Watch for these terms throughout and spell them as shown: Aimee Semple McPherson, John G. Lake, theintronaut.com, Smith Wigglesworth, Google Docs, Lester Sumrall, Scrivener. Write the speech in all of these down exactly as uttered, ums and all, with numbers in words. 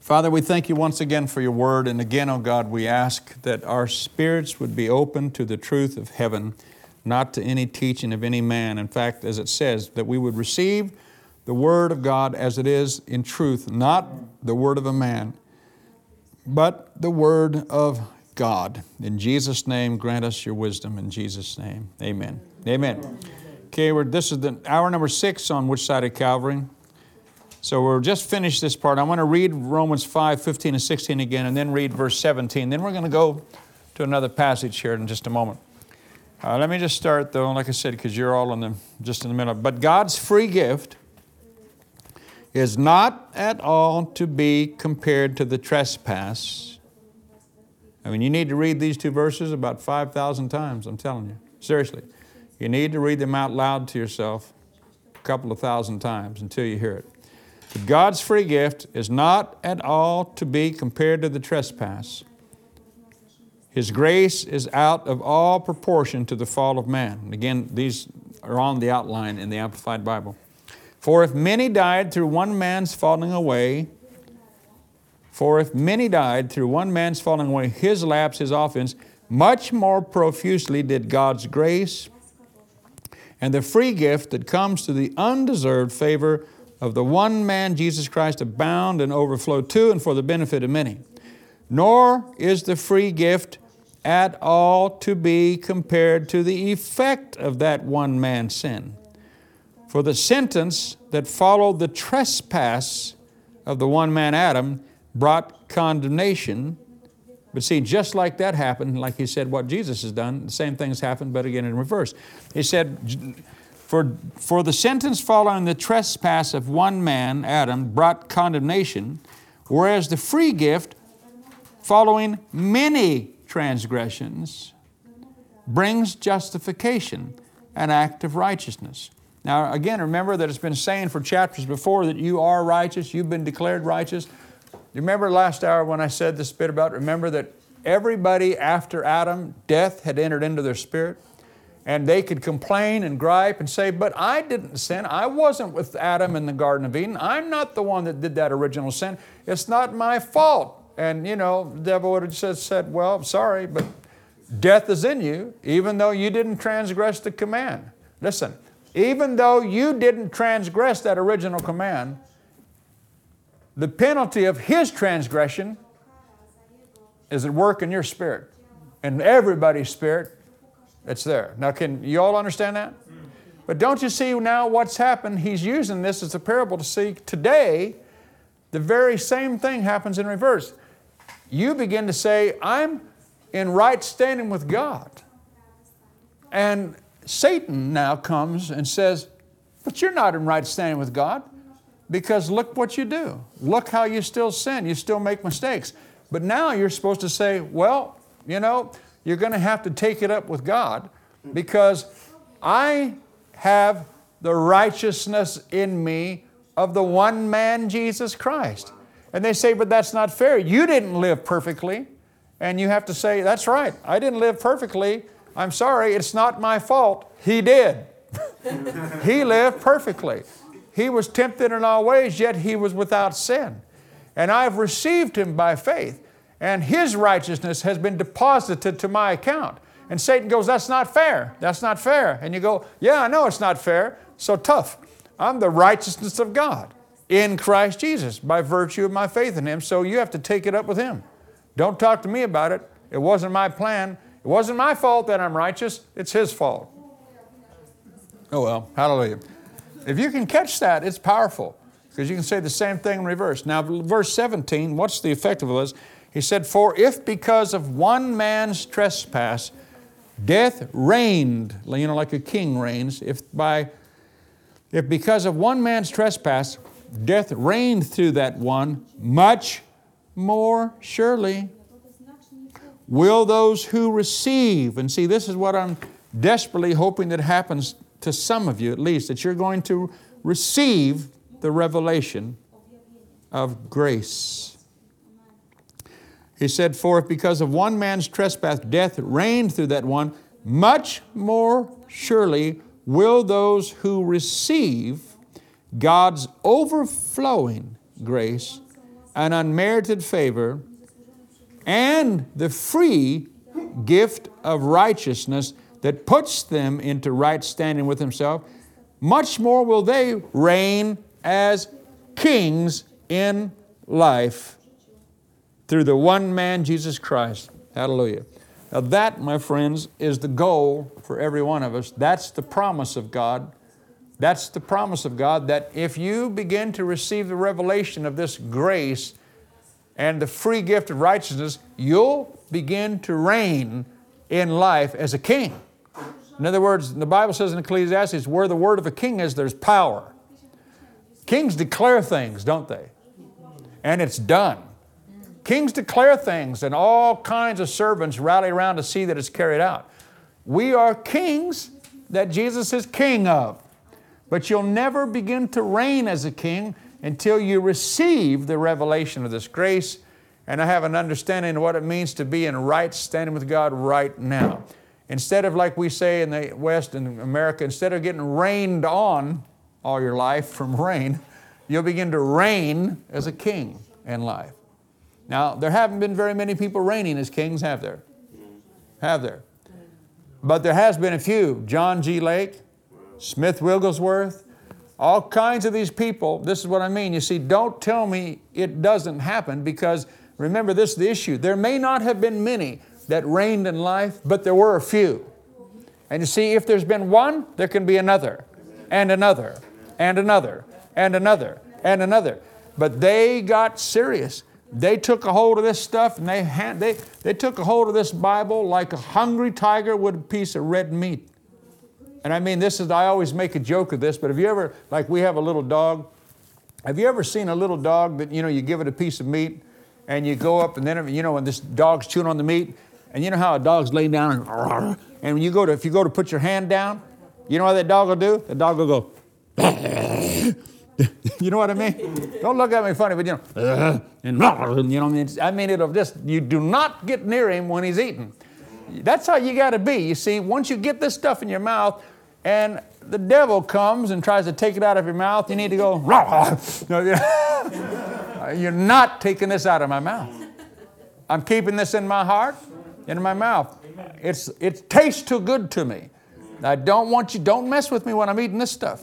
Father, we thank you once again for your word. And again, oh God, we ask that our spirits would be open to the truth of heaven, not to any teaching of any man. In fact, as it says, that we would receive the word of God as it is in truth, not the word of a man, but the word of God. In Jesus' name, grant us your wisdom. In Jesus' name, amen. Amen. Okay, we're, this is the hour number six on Which Side of Calvary. So we'll just finish this part. I want to read Romans five, fifteen and sixteen again, and then read verse seventeen. Then we're going to go to another passage here in just a moment. Uh, let me just start, though, like I said, because you're all in the, just in the middle. But God's free gift is not at all to be compared to the trespass. I mean, you need to read these two verses about five thousand times, I'm telling you. Seriously. You need to read them out loud to yourself a couple of thousand times until you hear it. But God's free gift is not at all to be compared to the trespass. His grace is out of all proportion to the fall of man. And again, these are on the outline in the Amplified Bible. For if many died through one man's falling away, for if many died through one man's falling away, his lapse, his offense, much more profusely did God's grace and the free gift that comes to the undeserved favor of the one man, Jesus Christ, abound and overflow to and for the benefit of many. Nor is the free gift at all to be compared to the effect of that one man's sin. For the sentence that followed the trespass of the one man, Adam, brought condemnation. But see, just like that happened, like he said, what Jesus has done, the same thing has happened, but again in reverse. He said, For, for the sentence following the trespass of one man, Adam, brought condemnation, whereas the free gift following many transgressions brings justification, an act of righteousness. Now, again, remember that it's been saying for chapters before that you are righteous, you've been declared righteous. You remember last hour when I said this bit about, remember that everybody after Adam, death had entered into their spirit. And they could complain and gripe and say, but I didn't sin. I wasn't with Adam in the Garden of Eden. I'm not the one that did that original sin. It's not my fault. And, you know, the devil would have just said, well, sorry, but death is in you, even though you didn't transgress the command. Listen, even though you didn't transgress that original command, the penalty of his transgression is at work in your spirit and everybody's spirit. It's there. Now, can you all understand that? But don't you see now what's happened? He's using this as a parable to see today the very same thing happens in reverse. You begin to say, I'm in right standing with God. And Satan now comes and says, but you're not in right standing with God because look what you do. Look how you still sin. You still make mistakes. But now you're supposed to say, well, you know, you're going to have to take it up with God because I have the righteousness in me of the one man, Jesus Christ. And they say, but that's not fair. You didn't live perfectly. And you have to say, that's right. I didn't live perfectly. I'm sorry. It's not my fault. He did. He lived perfectly. He was tempted in all ways, yet he was without sin. And I've received him by faith. And his righteousness has been deposited to my account. And Satan goes, that's not fair. That's not fair. And you go, yeah, I know it's not fair. So tough. I'm the righteousness of God in Christ Jesus by virtue of my faith in him. So you have to take it up with him. Don't talk to me about it. It wasn't my plan. It wasn't my fault that I'm righteous. It's his fault. Oh, well, hallelujah. If you can catch that, it's powerful because you can say the same thing in reverse. Now, verse seventeen, what's the effect of this? He said, for if because of one man's trespass, death reigned, you know, like a king reigns, if by, if because of one man's trespass, death reigned through that one, much more surely will those who receive. And see, this is what I'm desperately hoping that happens to some of you, at least, that you're going to receive the revelation of grace. He said, for if because of one man's trespass, death reigned through that one, much more surely will those who receive God's overflowing grace and unmerited favor and the free gift of righteousness that puts them into right standing with Himself, much more will they reign as kings in life through the one man, Jesus Christ. Hallelujah. Now that, my friends, is the goal for every one of us. That's the promise of God. That's the promise of God, that if you begin to receive the revelation of this grace and the free gift of righteousness, you'll begin to reign in life as a king. In other words, the Bible says in Ecclesiastes, where the word of a king is, there's power. Kings declare things, don't they? And it's done. Kings declare things, and all kinds of servants rally around to see that it's carried out. We are kings that Jesus is king of. But you'll never begin to reign as a king until you receive the revelation of this grace and I have an understanding of what it means to be in right standing with God right now. Instead of, like we say in the West, in America, instead of getting rained on all your life from rain, you'll begin to reign as a king in life. Now, there haven't been very many people reigning as kings, have there? Have there? But there has been a few. John G. Lake, Smith Wigglesworth, all kinds of these people. This is what I mean. You see, don't tell me it doesn't happen, because remember, this is the issue. There may not have been many that reigned in life, but there were a few. And you see, if there's been one, there can be another, and another, and another, and another, and another. But they got serious. They took a hold of this stuff, and they had, they, they took a hold of this Bible like a hungry tiger would a piece of red meat. And I mean, this is, I always make a joke of this, but have you ever, like we have a little dog, have you ever seen a little dog that, you know, you give it a piece of meat and you go up and then, you know, when this dog's chewing on the meat and you know how a dog's laying down and, and when you go to, if you go to put your hand down, you know what that dog will do? The dog will go, you know what I mean? Don't look at me funny, but you know, and you know, I mean, I mean, it'll just, you do not get near him when he's eating. That's how you got to be. You see, once you get this stuff in your mouth, and the devil comes and tries to take it out of your mouth, you need to go, rah, rah. You're not taking this out of my mouth. I'm keeping this in my heart, in my mouth. It's, it tastes too good to me. I don't want you, don't mess with me when I'm eating this stuff.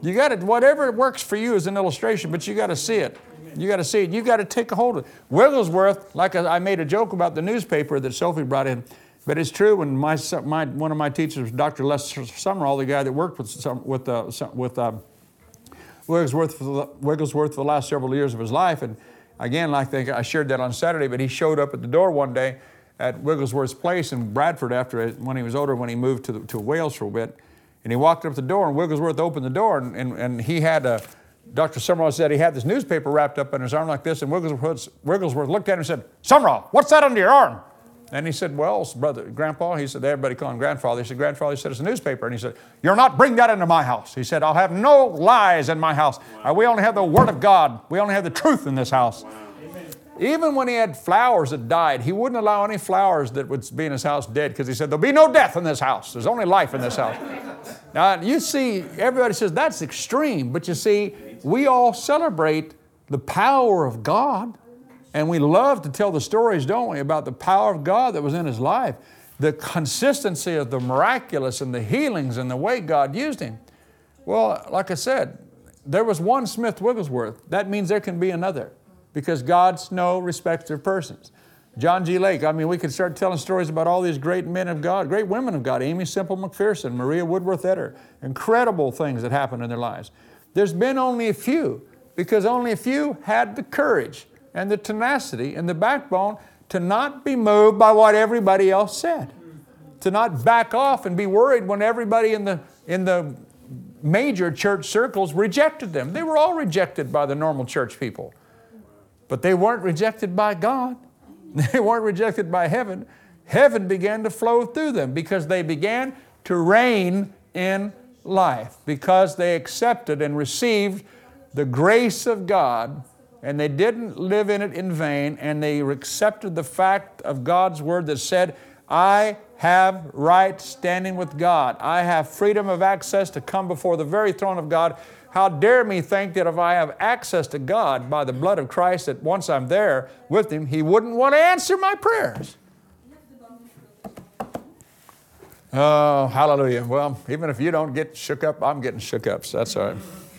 You got to, whatever works for you is an illustration, but you got to see it. You got to see it. You got to take a hold of it. Wigglesworth, like I, I made a joke about the newspaper that Sophie brought in, but it's true. When my, my one of my teachers, Doctor Lester Sumrall, the guy that worked with some, with uh, some, with uh, Wigglesworth for the, Wigglesworth for the last several years of his life, and again, like I think I shared that on Saturday, but he showed up at the door one day at Wigglesworth's place in Bradford after when he was older, when he moved to the, to Wales for a bit, and he walked up the door, and Wigglesworth opened the door, and and, and he had a, Doctor Sumrall said he had this newspaper wrapped up in his arm like this, and Wigglesworth Wigglesworth looked at him and said, "Sumrall, what's that under your arm?" And he said, "Well, brother, grandpa," he said, everybody called him grandfather. He said, "Grandfather," he said, "it's a newspaper." And he said, "You're not bring that into my house." He said, "I'll have no lies in my house. Wow. We only have the Word of God. We only have the truth in this house." Wow. Even when he had flowers that died, he wouldn't allow any flowers that would be in his house dead, because he said, "There'll be no death in this house. There's only life in this house." Now, you see, everybody says that's extreme. But you see, we all celebrate the power of God. And we love to tell the stories, don't we, about the power of God that was in his life, the consistency of the miraculous and the healings and the way God used him. Well, like I said, there was one Smith Wigglesworth. That means there can be another, because God's no respecter of persons. John G. Lake, I mean, we could start telling stories about all these great men of God, great women of God, Aimee Semple McPherson, Maria Woodworth-Etter, incredible things that happened in their lives. There's been only a few, because only a few had the courage and the tenacity and the backbone to not be moved by what everybody else said, to not back off and be worried when everybody in the, in the major church circles rejected them. They were all rejected by the normal church people, but they weren't rejected by God. They weren't rejected by heaven. Heaven began to flow through them, because they began to reign in life, because they accepted and received the grace of God. And they didn't live in it in vain, and they accepted the fact of God's word that said, I have right standing with God. I have freedom of access to come before the very throne of God How dare me think that if I have access to God by the blood of Christ, that once I'm there with Him, He wouldn't want to answer my prayers. Oh, hallelujah. Well, even if you don't get shook up, I'm getting shook up, so that's all right.